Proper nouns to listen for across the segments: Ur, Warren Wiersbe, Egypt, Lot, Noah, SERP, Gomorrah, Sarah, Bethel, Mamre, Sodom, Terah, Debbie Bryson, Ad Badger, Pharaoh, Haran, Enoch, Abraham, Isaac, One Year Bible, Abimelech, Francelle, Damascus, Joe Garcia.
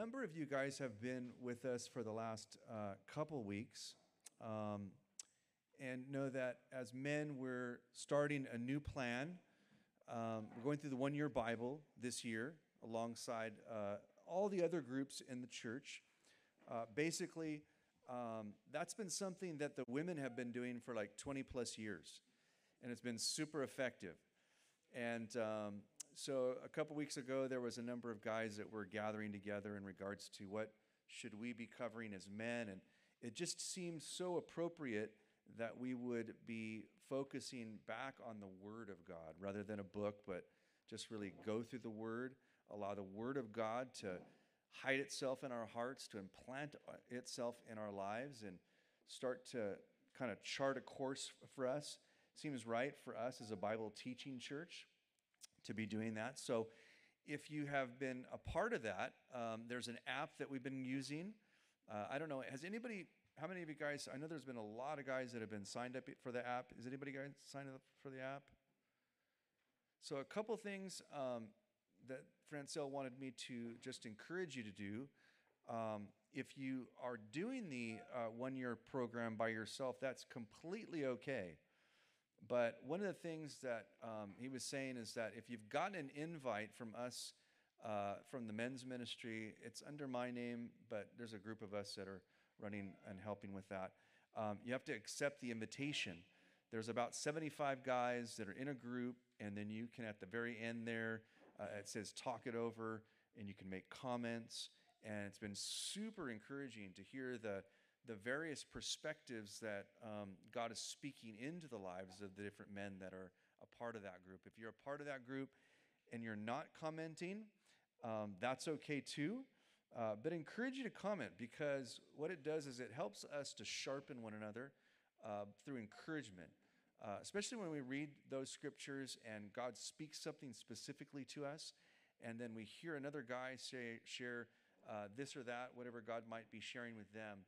number of you guys have been with us for the last couple weeks and know that as men, we're starting a new plan. We're going through the One Year Bible this year alongside all the other groups in the church. Basically, that's been something that the women have been doing for like 20 plus years, and it's been super effective. And so a couple weeks ago, there was a number of guys that were gathering together in regards to what should we be covering as men, and it just seemed so appropriate that we would be focusing back on the Word of God rather than a book, but just really go through the Word, allow the Word of God to hide itself in our hearts, to implant itself in our lives, and start to kind of chart a course for us. Seems right for us as a Bible teaching church to be doing that. So if you have been a part of that, there's an app that we've been using. I don't know, has anybody, how many of you guys, I know there's been a lot of guys that have been signed up for the app. Is anybody guys signed up for the app? So a couple things that Francelle wanted me to just encourage you to do. If you are doing the one-year program by yourself, that's completely okay. But one of the things that he was saying is that if you've gotten an invite from us, from the men's ministry, it's under my name, but there's a group of us that are running and helping with that. You have to accept the invitation. There's about 75 guys that are in a group, and then you can, at the very end there, it says talk it over, and you can make comments. And it's been super encouraging to hear the various perspectives that God is speaking into the lives of the different men that are a part of that group. If you're a part of that group and you're not commenting, that's okay too. But I encourage you to comment, because what it does is it helps us to sharpen one another through encouragement, especially when we read those scriptures and God speaks something specifically to us, and then we hear another guy say, share this or that, whatever God might be sharing with them.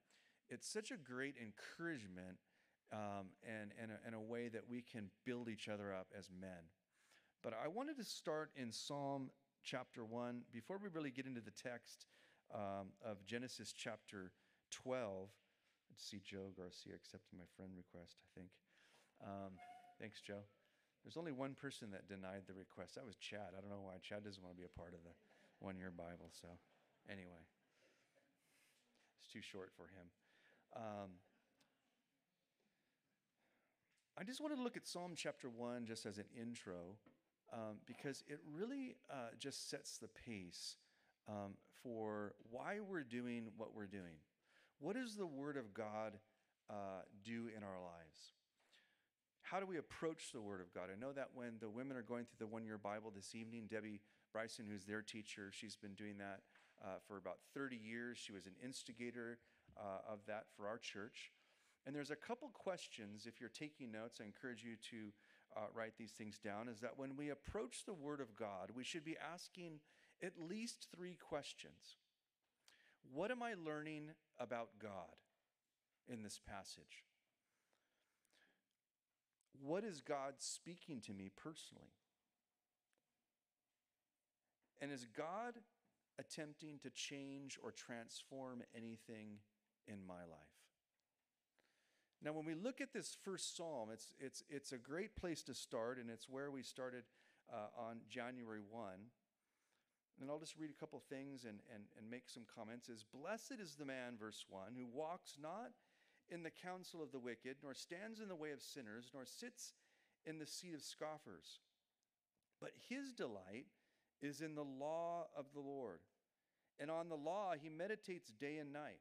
It's such a great encouragement and a way that we can build each other up as men. But I wanted to start in Psalm chapter 1. Before we really get into the text of Genesis chapter 12, let's see Joe Garcia accepting my friend request, I think. Thanks, Joe. There's only one person that denied the request. That was Chad. I don't know why. Chad doesn't want to be a part of the one-year Bible. So anyway, it's too short for him. I just wanted to look at Psalm chapter 1 just as an intro, because it really just sets the pace for why we're doing what we're doing. What does the Word of God do in our lives? How do we approach the Word of God? I know that when the women are going through the one-year Bible this evening, Debbie Bryson, who's their teacher, she's been doing that for about 30 years. She was an instigator of that for our church. And there's a couple questions. If you're taking notes, I encourage you to write these things down, is that when we approach the Word of God, we should be asking at least three questions. What am I learning about God in this passage? What is God speaking to me personally? And is God attempting to change or transform anything in my life? Now, when we look at this first psalm, it's a great place to start, and it's where we started on January 1. And I'll just read a couple things and make some comments. Is blessed is the man, verse 1, who walks not in the counsel of the wicked, nor stands in the way of sinners, nor sits in the seat of scoffers. But his delight is in the law of the Lord, and on the law he meditates day and night.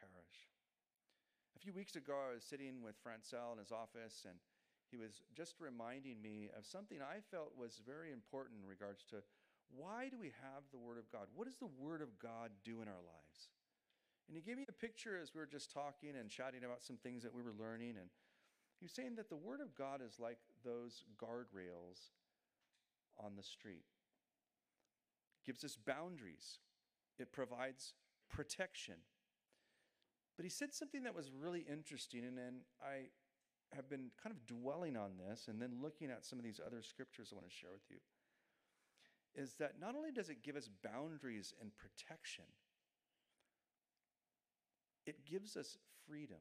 perish. A few weeks ago, I was sitting with Francelle in his office, and he was just reminding me of something I felt was very important in regards to why do we have the Word of God? What does the Word of God do in our lives? And he gave me a picture as we were just talking and chatting about some things that we were learning. And he was saying that the word of God is like those guardrails on the street. It gives us boundaries. It provides protection. But he said something that was really interesting, and then I have been kind of dwelling on this and then looking at some of these other scriptures I want to share with you, is that not only does it give us boundaries and protection, it gives us freedom.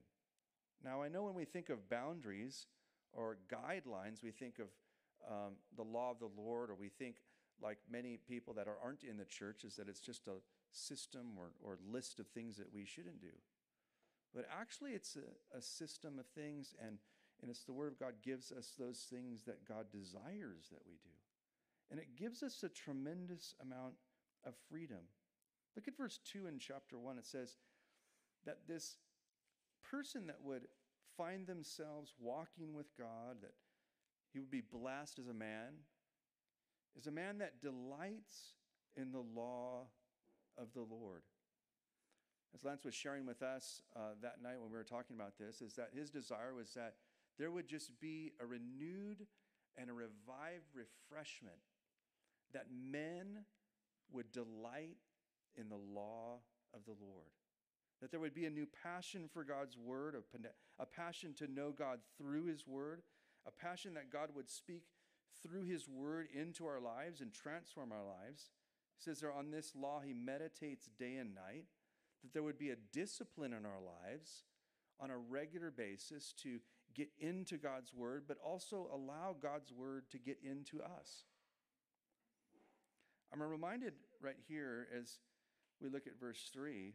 Now, I know when we think of boundaries or guidelines, we think of the law of the Lord, or we think, like many people that aren't in the church, is that it's just a system or list of things that we shouldn't do. But actually, it's a system of things, and it's the Word of God gives us those things that God desires that we do. And it gives us a tremendous amount of freedom. Look at verse 2 in chapter 1. It says that this person that would find themselves walking with God, that he would be blessed as a man, is a man that delights in the law of the Lord. As Lance was sharing with us that night when we were talking about this, is that his desire was that there would just be a renewed and a revived refreshment, that men would delight in the law of the Lord, that there would be a new passion for God's word, a passion to know God through his word, a passion that God would speak through his word into our lives and transform our lives. He says there, on this law he meditates day and night, that there would be a discipline in our lives on a regular basis to get into God's word, but also allow God's word to get into us. I'm reminded right here as we look at verse 3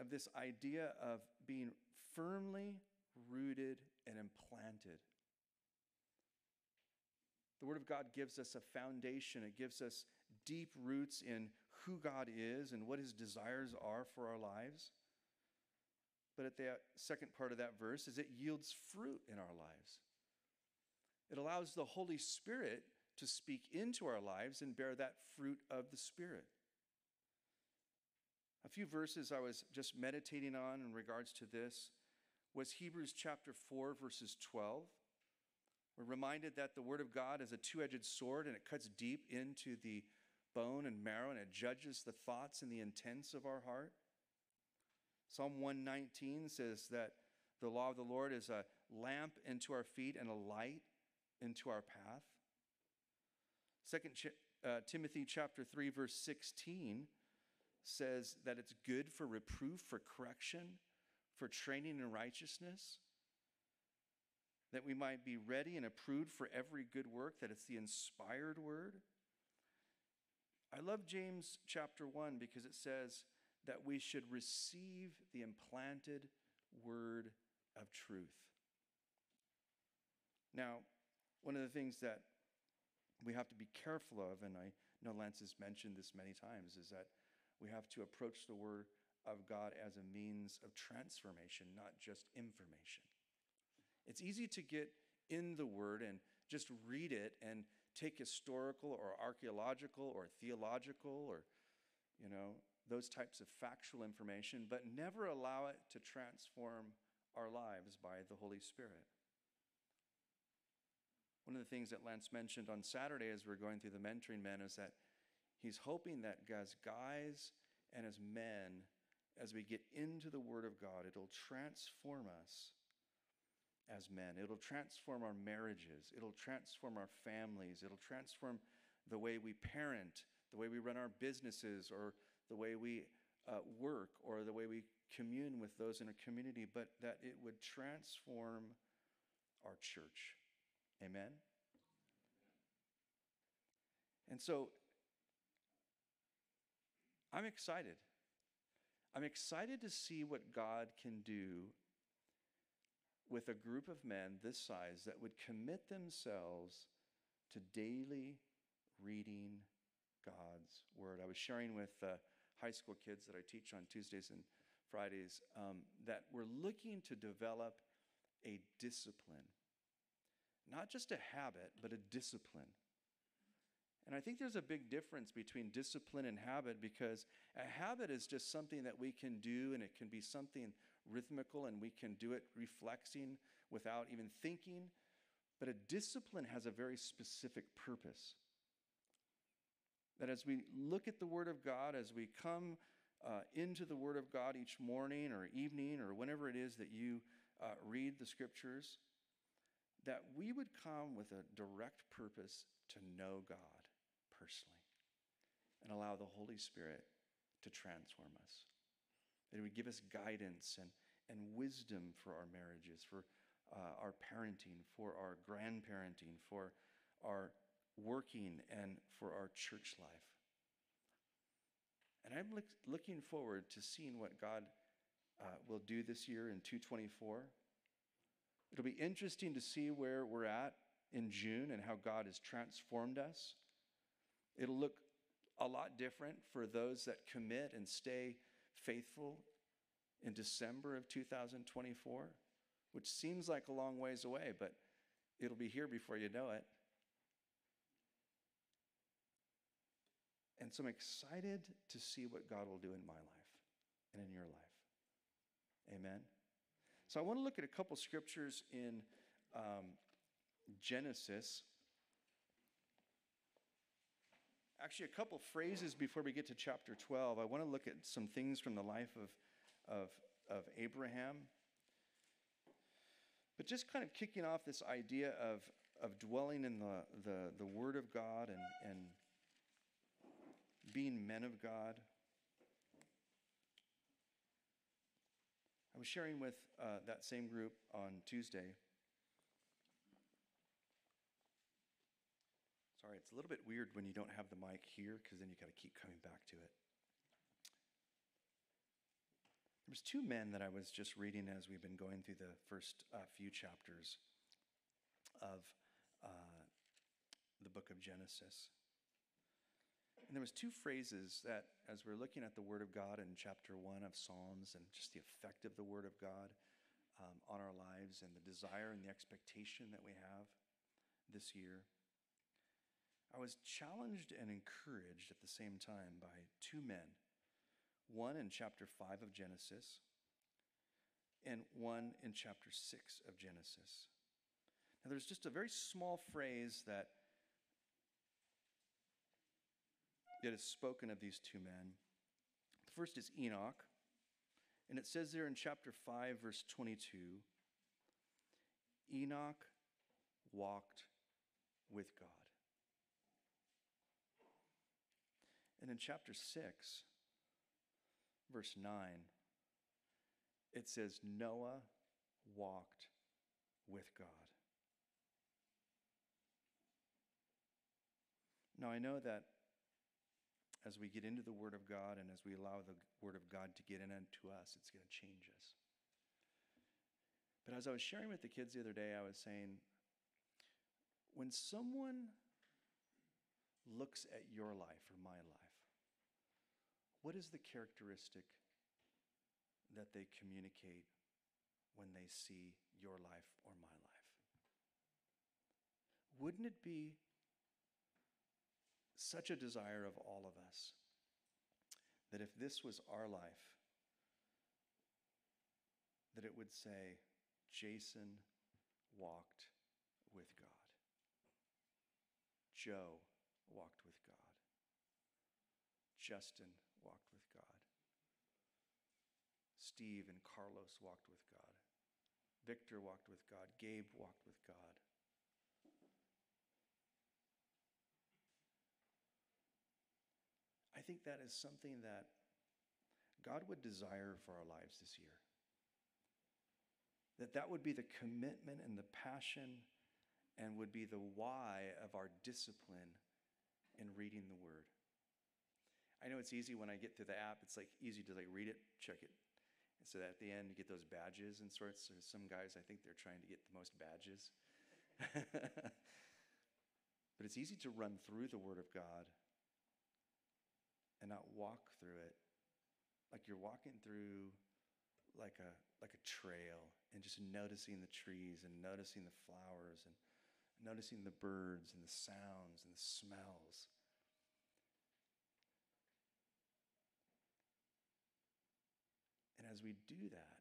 of this idea of being firmly rooted and implanted. The Word of God gives us a foundation. It gives us deep roots in who God is and what his desires are for our lives. But at the second part of that verse is it yields fruit in our lives. It allows the Holy Spirit to speak into our lives and bear that fruit of the Spirit. A few verses I was just meditating on in regards to this was Hebrews chapter 4, verses 12. We're reminded that the word of God is a two-edged sword, and it cuts deep into the bone and marrow, and it judges the thoughts and the intents of our heart. Psalm 119 says that the law of the Lord is a lamp into our feet and a light into our path. 2 Timothy chapter 3, verse 16 says that it's good for reproof, for correction, for training in righteousness, that we might be ready and approved for every good work, that it's the inspired word. I love James chapter 1 because it says that we should receive the implanted word of truth. Now, one of the things that we have to be careful of, and I know Lance has mentioned this many times, is that we have to approach the word of God as a means of transformation, not just information. It's easy to get in the word and just read it and take historical or archaeological or theological or, those types of factual information, but never allow it to transform our lives by the Holy Spirit. One of the things that Lance mentioned on Saturday as we're going through the mentoring men is that he's hoping that as guys and as men, as we get into the Word of God, it'll transform us. As men, it'll transform our marriages, it'll transform our families, it'll transform the way we parent, the way we run our businesses, or the way we work, or the way we commune with those in a community, but that it would transform our church. Amen? And so, I'm excited. I'm excited to see what God can do with a group of men this size that would commit themselves to daily reading God's word. I was sharing with high school kids that I teach on Tuesdays and Fridays that we're looking to develop a discipline, not just a habit, but a discipline. And I think there's a big difference between discipline and habit, because a habit is just something that we can do, and it can be something rhythmical, and we can do it reflexing without even thinking. But a discipline has a very specific purpose. That as we look at the Word of God, as we come into the Word of God each morning or evening or whenever it is that you read the Scriptures, that we would come with a direct purpose to know God personally and allow the Holy Spirit to transform us. That He would give us guidance and wisdom for our marriages, for our parenting, for our grandparenting, for our working, and for our church life. And I'm looking forward to seeing what God will do this year in 2024. It'll be interesting to see where we're at in June and how God has transformed us. It'll look a lot different for those that commit and stay faithful in December of 2024, which seems like a long ways away, but it'll be here before you know it. And so I'm excited to see what God will do in my life and in your life. Amen. So I want to look at a couple scriptures in Genesis. Actually, a couple phrases before we get to chapter 12. I want to look at some things from the life of Abraham. But just kind of kicking off this idea of dwelling in the Word of God and being men of God. I was sharing with that same group on Tuesday. Sorry, it's a little bit weird when you don't have the mic here, because then you got to keep coming back to it. There was two men that I was just reading as we've been going through the first few chapters of the book of Genesis. And there was two phrases that, as we're looking at the Word of God in chapter 1 of Psalms and just the effect of the Word of God on our lives and the desire and the expectation that we have this year, I was challenged and encouraged at the same time by two men, one in chapter 5 of Genesis and one in chapter 6 of Genesis. Now, there's just a very small phrase that it is spoken of these two men. The first is Enoch, and it says there in chapter 5, verse 22, Enoch walked with God. And in chapter 6, verse 9, it says Noah walked with God. Now, I know that as we get into the Word of God and as we allow the Word of God to get into us, it's going to change us. But as I was sharing with the kids the other day, I was saying, when someone looks at your life or my life, what is the characteristic that they communicate when they see your life or my life? Wouldn't it be such a desire of all of us that if this was our life, that it would say, Jason walked with God. Joe walked with God. Justin walked with God. Steve and Carlos walked with God. Victor walked with God. Gabe walked with God. I think that is something that God would desire for our lives this year. That would be the commitment and the passion and would be the why of our discipline in reading the Word. I know it's easy when I get through the app. It's like easy to like read it, check it. And so at the end, you get those badges and sorts. There's some guys, I think they're trying to get the most badges. But it's easy to run through the Word of God and not walk through it like you're walking through like a trail and just noticing the trees and noticing the flowers and noticing the birds and the sounds and the smells as we do that,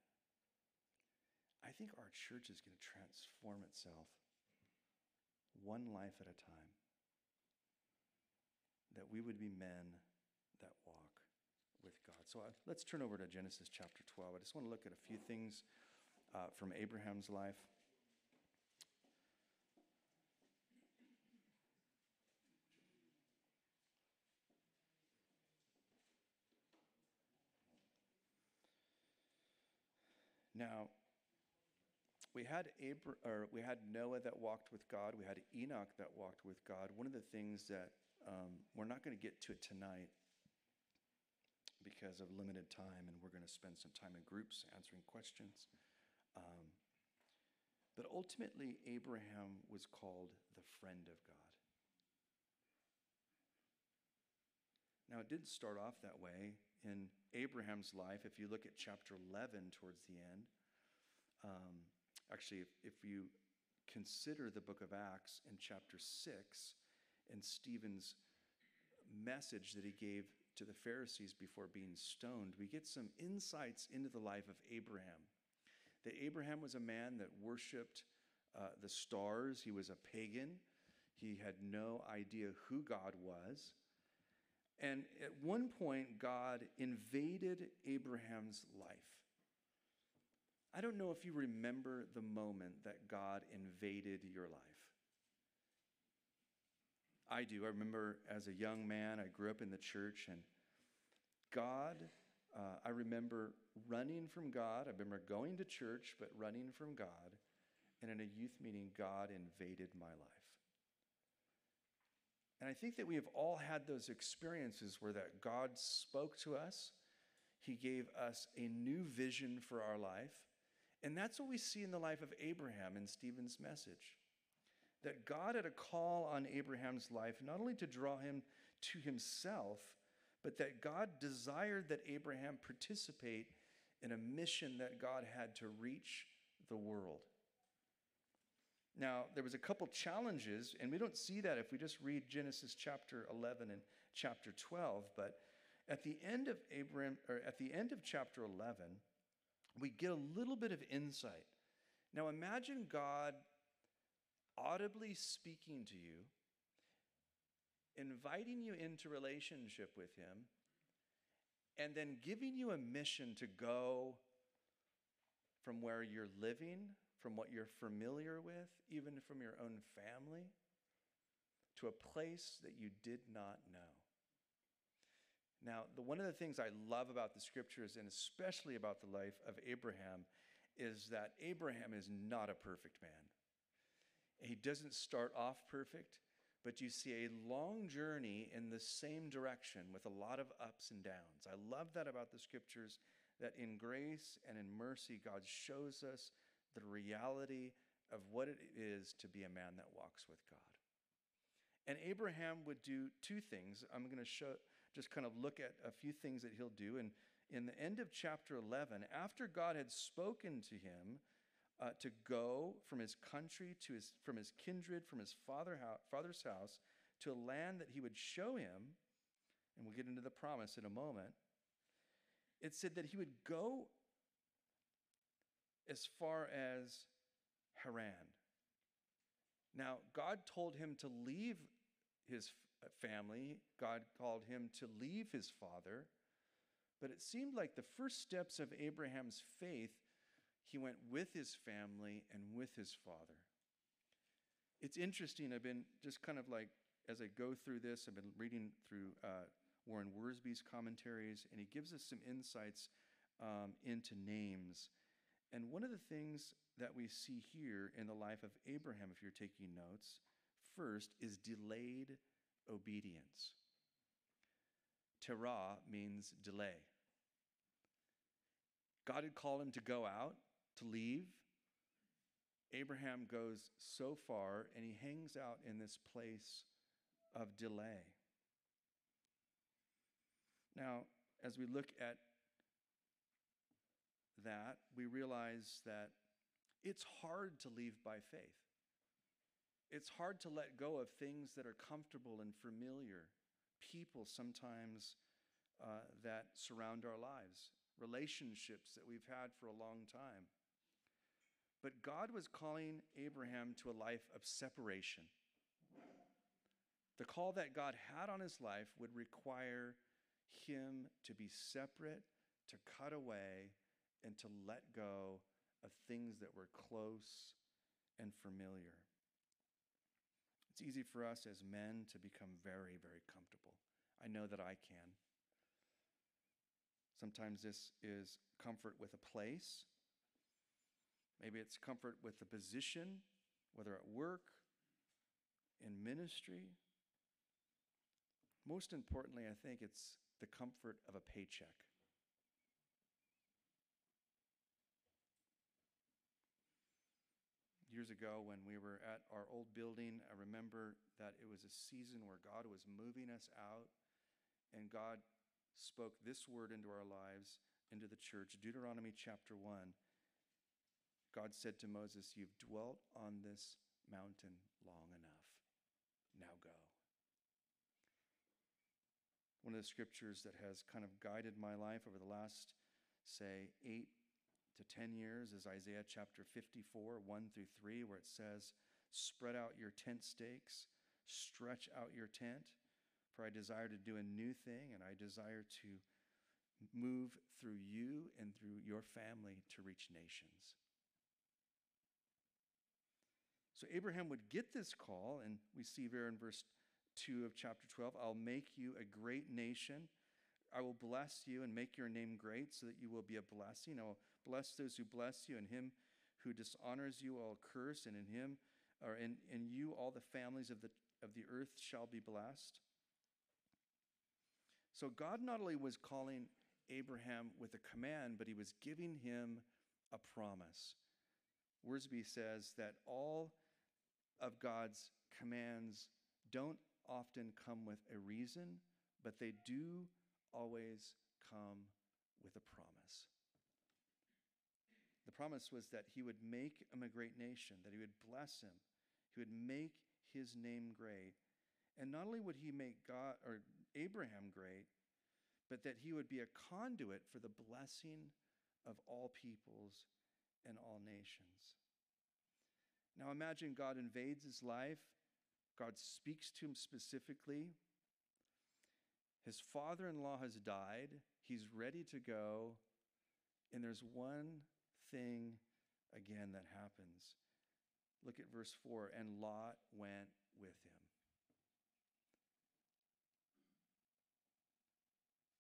I think our church is going to transform itself one life at a time. That we would be men that walk with God. So let's turn over to Genesis chapter 12. I just want to look at a few things from Abraham's life. Now, we had Noah that walked with God. We had Enoch that walked with God. One of the things that we're not going to get to it tonight because of limited time, and we're going to spend some time in groups answering questions. But ultimately, Abraham was called the friend of God. Now, it did start off that way in Abraham's life. If you look at chapter 11 towards the end, actually, if you consider the book of Acts in chapter 6 and Stephen's message that he gave to the Pharisees before being stoned, we get some insights into the life of Abraham. That Abraham was a man that worshiped the stars. He was a pagan. He had no idea who God was. And at one point, God invaded Abraham's life. I don't know if you remember the moment that God invaded your life. I do. I remember as a young man, I grew up in the church, and God, I remember running from God. I remember going to church, but running from God. And in a youth meeting, God invaded my life. And I think that we have all had those experiences where that God spoke to us. He gave us a new vision for our life. And that's what we see in the life of Abraham in Stephen's message. That God had a call on Abraham's life, not only to draw him to himself, but that God desired that Abraham participate in a mission that God had to reach the world. Now, there was a couple challenges, and we don't see that if we just read Genesis chapter 11 and chapter 12, but at the end of chapter 11, we get a little bit of insight. Now, imagine God audibly speaking to you, inviting you into relationship with him, and then giving you a mission to go from where you're living, from what you're familiar with, even from your own family, to a place that you did not know. Now, one of the things I love about the scriptures, and especially about the life of Abraham, is that Abraham is not a perfect man. He doesn't start off perfect, but you see a long journey in the same direction with a lot of ups and downs. I love that about the scriptures, that in grace and in mercy, God shows us the reality of what it is to be a man that walks with God. And Abraham would do two things. I'm going to just kind of look at a few things that he'll do. And in the end of chapter 11, after God had spoken to him, to go from his country, from his kindred, from his father's house, to a land that he would show him, and we'll get into the promise in a moment, it said that he would go as far as Haran. Now, God told him to leave his family. God called him to leave his father. But it seemed like the first steps of Abraham's faith, he went with his family and with his father. It's interesting. I've been just kind of like, as I go through this, I've been reading through Warren Wiersbe's commentaries, and he gives us some insights into names. And one of the things that we see here in the life of Abraham, if you're taking notes, first is delayed obedience. Terah means delay. God had called him to go out, to leave. Abraham goes so far, and he hangs out in this place of delay. Now, as we look at that, we realize that it's hard to leave by faith. It's hard to let go of things that are comfortable and familiar, people sometimes that surround our lives. relationships that we've had for a long time. But God was calling Abraham to a life of separation. The call that God had on his life would require him to be separate, to cut away, and to let go of things that were close and familiar. It's easy for us as men to become very, very comfortable. I know that I can. Sometimes this is comfort with a place. Maybe it's comfort with the position, whether at work, in ministry. Most importantly, I think it's the comfort of a paycheck. Years ago, when we were at our old building, I remember that it was a season where God was moving us out, and God spoke this word into our lives, into the church. Deuteronomy chapter 1. God said to Moses, "You've dwelt on this mountain long enough. Now go." One of the scriptures that has kind of guided my life over the last, say, 8 to 10 years is Isaiah chapter 54, 1-3, where it says, "Spread out your tent stakes, stretch out your tent, for I desire to do a new thing, and I desire to move through you and through your family to reach nations." So Abraham would get this call, and we see there in verse 2 of chapter 12, "I'll make you a great nation. I will bless you and make your name great so that you will be a blessing. I will bless those who bless you, and him who dishonors you I'll curse, and in him, or in you all the families of the earth shall be blessed." So God not only was calling Abraham with a command, but he was giving him a promise. Worsby says that all of God's commands don't often come with a reason, but they do always come with a promise. The promise was that he would make him a great nation, that he would bless him, he would make his name great. And not only would he make God or Abraham great, but that he would be a conduit for the blessing of all peoples and all nations. Now imagine God invades his life. God speaks to him specifically. His father-in-law has died. He's ready to go. And there's one thing again that happens. Look at verse 4. "And Lot went with him."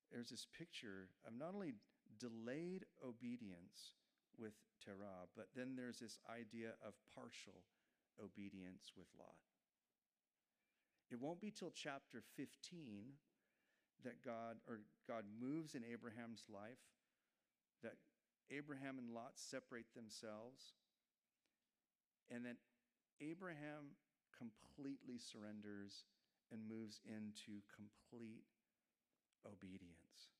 There's this picture of not only delayed obedience with Terah, but then there's this idea of partial obedience with Lot. It won't be till chapter 15 that God moves in Abraham's life, that Abraham and Lot separate themselves, and then Abraham completely surrenders and moves into complete obedience.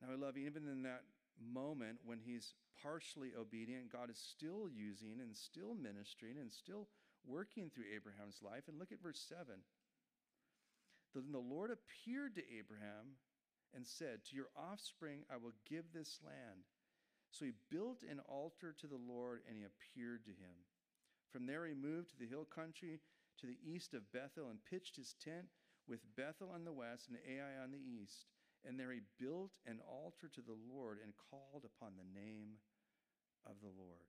Now I love, even in that moment when he's partially obedient, God is still using and still ministering and still working through Abraham's life. And look at verse 7. "Then the Lord appeared to Abraham and said, 'To your offspring I will give this land.' So he built an altar to the Lord, and he appeared to him. From there he moved to the hill country to the east of Bethel and pitched his tent with Bethel on the west and Ai on the east. And there he built an altar to the Lord and called upon the name of the Lord."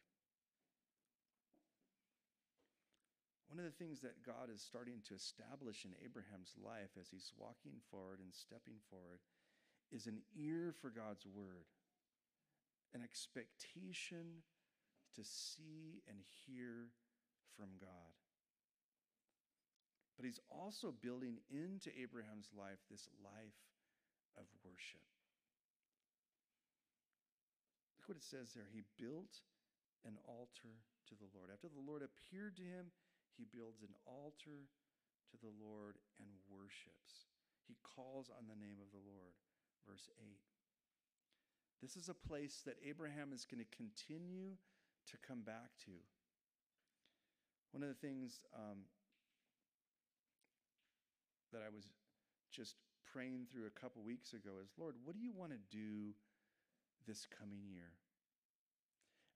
One of the things that God is starting to establish in Abraham's life as he's walking forward and stepping forward is an ear for God's word, an expectation to see and hear from God. But he's also building into Abraham's life this life of worship. Look what it says there. He built an altar to the Lord. After the Lord appeared to him, he builds an altar to the Lord and worships. He calls on the name of the Lord. Verse 8. This is a place that Abraham is going to continue to come back to. One of the things that I was just praying through a couple weeks ago is, Lord, what do you want to do this coming year?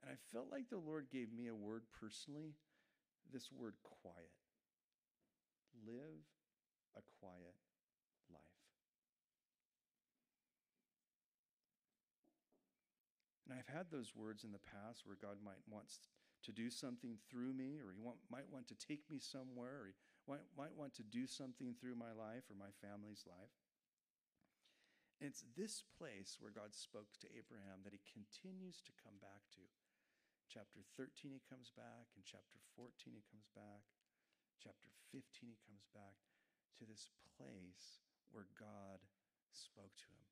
And I felt like the Lord gave me a word personally, this word quiet. Live a quiet life. And I've had those words in the past where God might want to do something through me, or he might want to take me somewhere, or he might want to do something through my life or my family's life. And it's this place where God spoke to Abraham that he continues to come back to. Chapter 13, he comes back. In chapter 14, he comes back. Chapter 15, he comes back to this place where God spoke to him.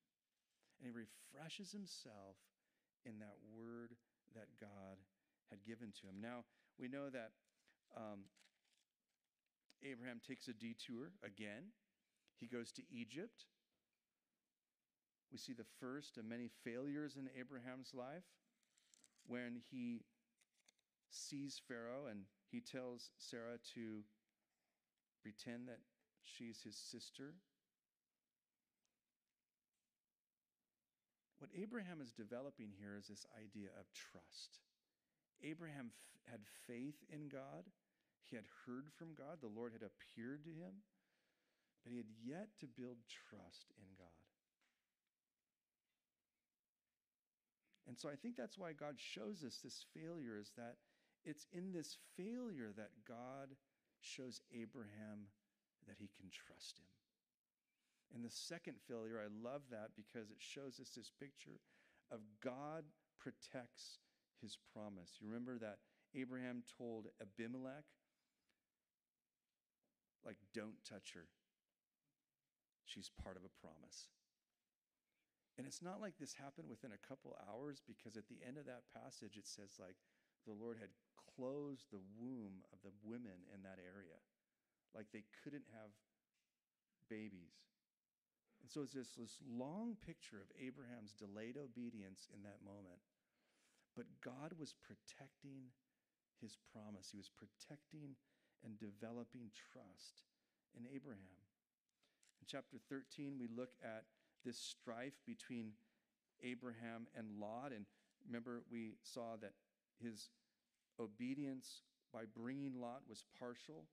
And he refreshes himself in that word that God had given to him. Now, we know that Abraham takes a detour again. He goes to Egypt. We see the first of many failures in Abraham's life when he sees Pharaoh and he tells Sarah to pretend that she's his sister. What Abraham is developing here is this idea of trust. Abraham had faith in God. He had heard from God. The Lord had appeared to him, but he had yet to build trust in God. And so I think that's why God shows us this failure, is that it's in this failure that God shows Abraham that he can trust him. And the second failure, I love that because it shows us this picture of God protects his promise. You remember that Abraham told Abimelech, like, don't touch her. She's part of a promise. And it's not like this happened within a couple hours, because at the end of that passage, it says like the Lord had closed the womb of the women in that area. Like they couldn't have babies. And so it's this long picture of Abraham's delayed obedience in that moment. But God was protecting his promise. He was protecting and developing trust in Abraham. In chapter 13, we look at this strife between Abraham and Lot. And remember, we saw that his obedience by bringing Lot was partial.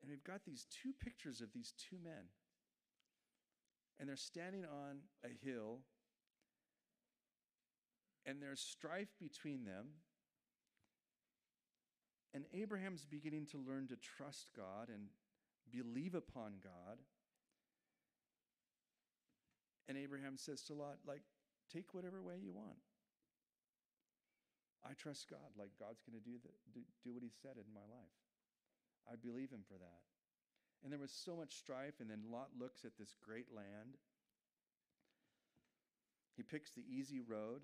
And we've got these two pictures of these two men. And they're standing on a hill. And there's strife between them. And Abraham's beginning to learn to trust God and believe upon God. And Abraham says to Lot, like, take whatever way you want. I trust God. Like, God's going to do what he said in my life. I believe him for that. And there was so much strife. And then Lot looks at this great land. He picks the easy road.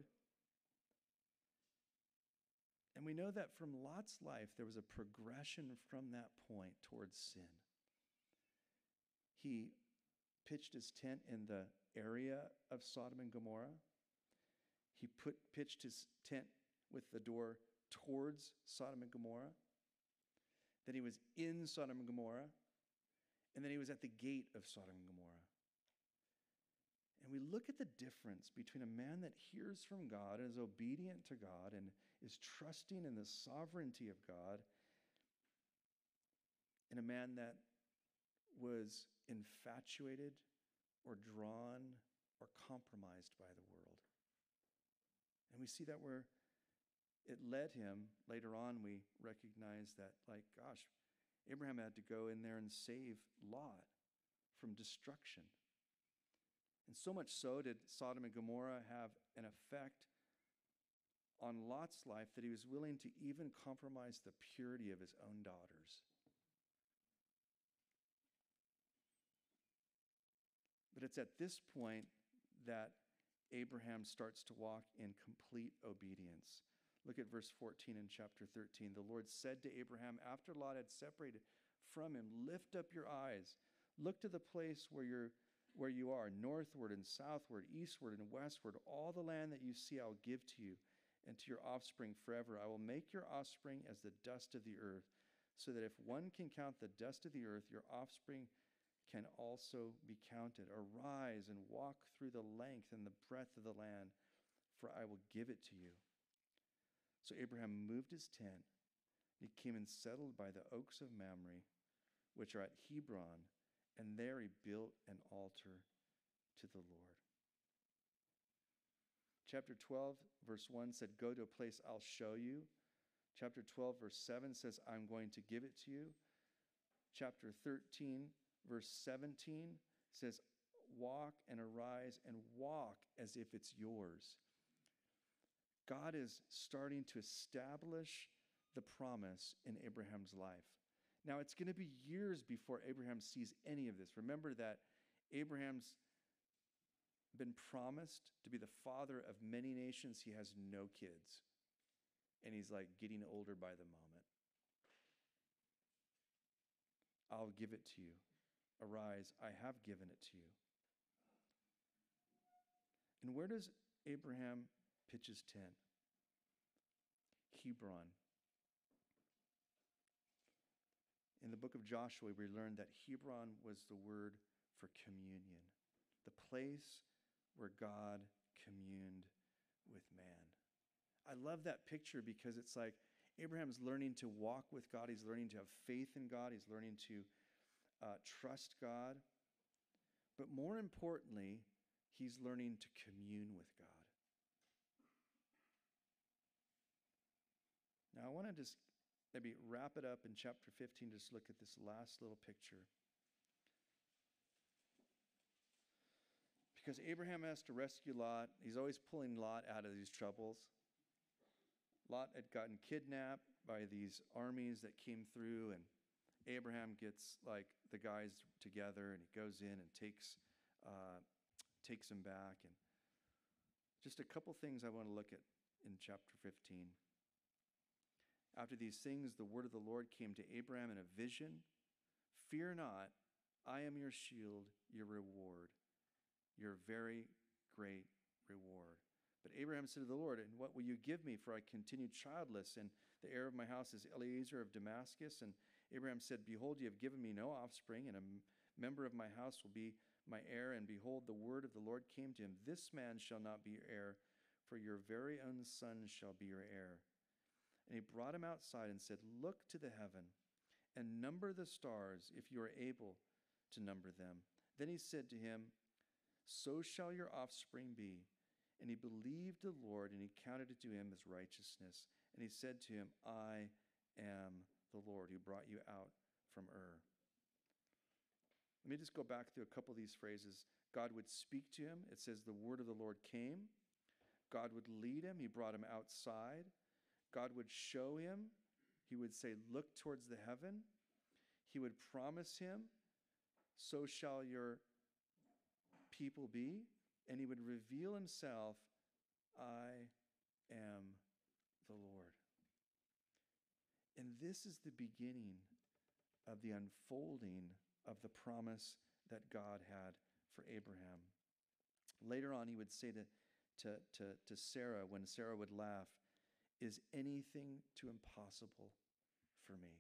And we know that from Lot's life, there was a progression from that point towards sin. He pitched his tent in the area of Sodom and Gomorrah. He pitched his tent with the door towards Sodom and Gomorrah. Then he was in Sodom and Gomorrah. And then he was at the gate of Sodom and Gomorrah. And we look at the difference between a man that hears from God and is obedient to God and is trusting in the sovereignty of God, and a man that was infatuated or drawn or compromised by the world. And we see that where it led him, later on we recognize that, like, gosh, Abraham had to go in there and save Lot from destruction. And so much so did Sodom and Gomorrah have an effect on Lot's life that he was willing to even compromise the purity of his own daughters. But it's at this point that Abraham starts to walk in complete obedience. Look at verse 14 in chapter 13. The Lord said to Abraham, after Lot had separated from him, lift up your eyes, look to the place where you are, northward and southward, eastward and westward. All the land that you see I will give to you and to your offspring forever. I will make your offspring as the dust of the earth, so that if one can count the dust of the earth, your offspring can also be counted. Arise and walk through the length and the breadth of the land, for I will give it to you." So Abraham moved his tent. He came and settled by the oaks of Mamre, which are at Hebron, and there he built an altar to the Lord. Chapter 12, verse 1 said, "Go to a place I'll show you." Chapter 12, verse 7 says, "I'm going to give it to you." Chapter 13, verse 17 says, "Walk and arise and walk as if it's yours." God is starting to establish the promise in Abraham's life. Now, it's going to be years before Abraham sees any of this. Remember that Abraham's been promised to be the father of many nations. He has no kids. And he's like getting older by the moment. "I'll give it to you. Arise, I have given it to you." And where does Abraham pitch his tent? Hebron. In the book of Joshua, we learned that Hebron was the word for communion, the place where God communed with man. I love that picture because it's like Abraham's learning to walk with God. He's learning to have faith in God. He's learning to trust God. But more importantly, he's learning to commune with God. Now, I want to just maybe wrap it up in chapter 15, just look at this last little picture. Because Abraham has to rescue Lot. He's always pulling Lot out of these troubles. Lot had gotten kidnapped by these armies that came through, and Abraham gets like the guys together, and he goes in and takes him back. And just a couple things I want to look at in chapter 15. "After these things, the word of the Lord came to Abraham in a vision. Fear not, I am your shield, your reward, your very great reward. But Abraham said to the Lord, and what will you give me? For I continue childless, and the heir of my house is Eliezer of Damascus. And Abraham said, behold, you have given me no offspring, and a member of my house will be my heir. And behold, the word of the Lord came to him, this man shall not be your heir, for your very own son shall be your heir. And he brought him outside and said, look to the heaven, and number the stars, if you are able to number them. Then he said to him, so shall your offspring be. And he believed the Lord, and he counted it to him as righteousness. And he said to him, I am the Lord who brought you out from Ur." Let me just go back through a couple of these phrases. God would speak to him. It says the word of the Lord came. God would lead him. He brought him outside. God would show him. He would say, look towards the heaven. He would promise him, so shall your people be. And he would reveal himself, I am the Lord. And this is the beginning of the unfolding of the promise that God had for Abraham. Later on, he would say to Sarah, when Sarah would laugh, is anything too impossible for me?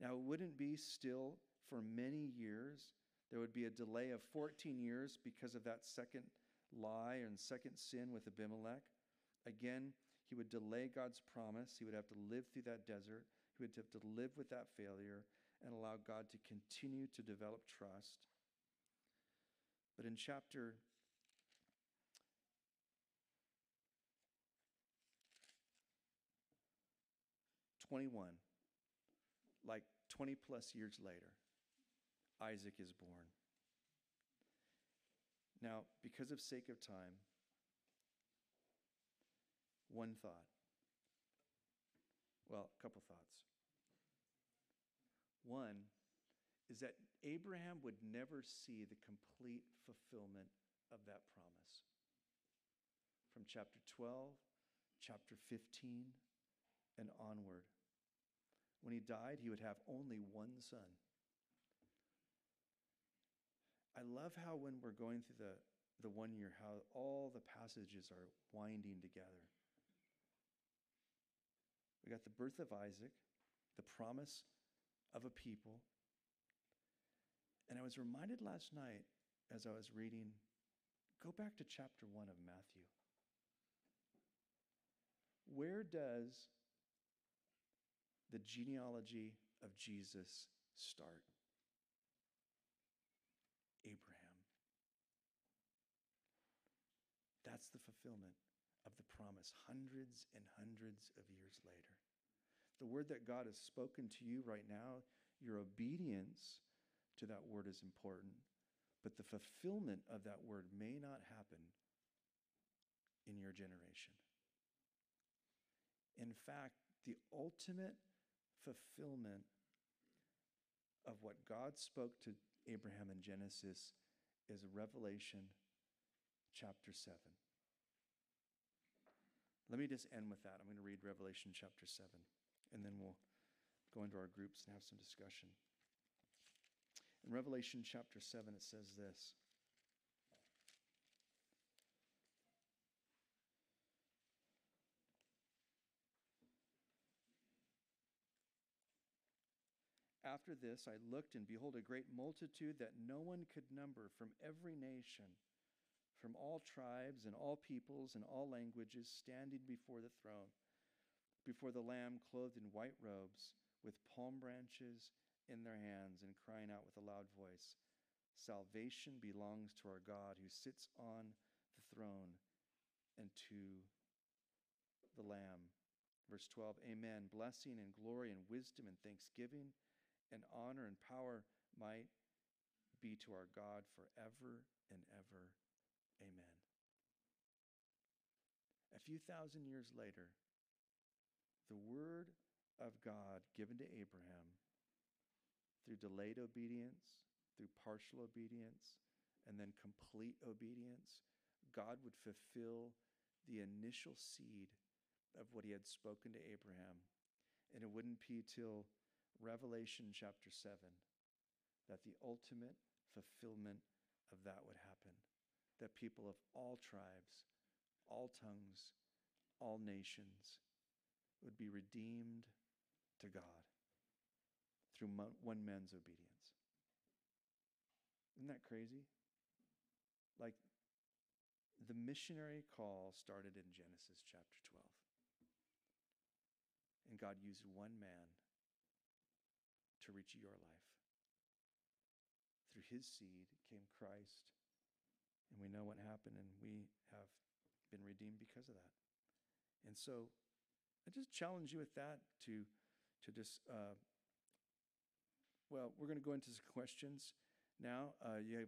Now, it wouldn't be still for many years. There would be a delay of 14 years because of that second lie and second sin with Abimelech. Again, he would delay God's promise. He would have to live through that desert. He would have to live with that failure and allow God to continue to develop trust. But in chapter 21, like 20 plus years later, Isaac is born. Now, because of sake of time, one thought. Well, a couple thoughts. One is that Abraham would never see the complete fulfillment of that promise. From chapter 12, chapter 15, and onward. When he died, he would have only one son. I love how when we're going through the 1 year, how all the passages are winding together. We got the birth of Isaac, the promise of a people, And I was reminded last night as I was reading, go back to chapter 1 of Matthew. Where does the genealogy of Jesus start? Abraham. That's the fulfillment of the promise hundreds and hundreds of years later. The word that God has spoken to you right now, your obedience to that word is important, but the fulfillment of that word may not happen in your generation. In fact, the ultimate fulfillment of what God spoke to Abraham in Genesis is Revelation chapter 7. Let me just end with that. I'm going to read Revelation chapter 7, and then we'll go into our groups and have some discussion. In Revelation chapter 7, it says this. After this, I looked, and behold, a great multitude that no one could number, from every nation, from all tribes and all peoples and all languages, standing before the throne, before the Lamb, clothed in white robes, with palm branches in their hands, and crying out with a loud voice, "Salvation belongs to our God who sits on the throne and to the Lamb." Verse 12, "Amen. Blessing and glory and wisdom and thanksgiving and honor and power, might be to our God forever and ever. Amen." A few thousand years later, the word of God given to Abraham through delayed obedience, through partial obedience, and then complete obedience, God would fulfill the initial seed of what he had spoken to Abraham. And it wouldn't be till Revelation chapter 7 that the ultimate fulfillment of that would happen, that people of all tribes, all tongues, all nations would be redeemed to God through one man's obedience. Isn't that crazy? Like, the missionary call started in Genesis chapter 12. And God used one man to reach your life. Through his seed came Christ, and we know what happened, and we have been redeemed because of that. And so I just challenge you with that to just, well, we're going to go into some questions now. You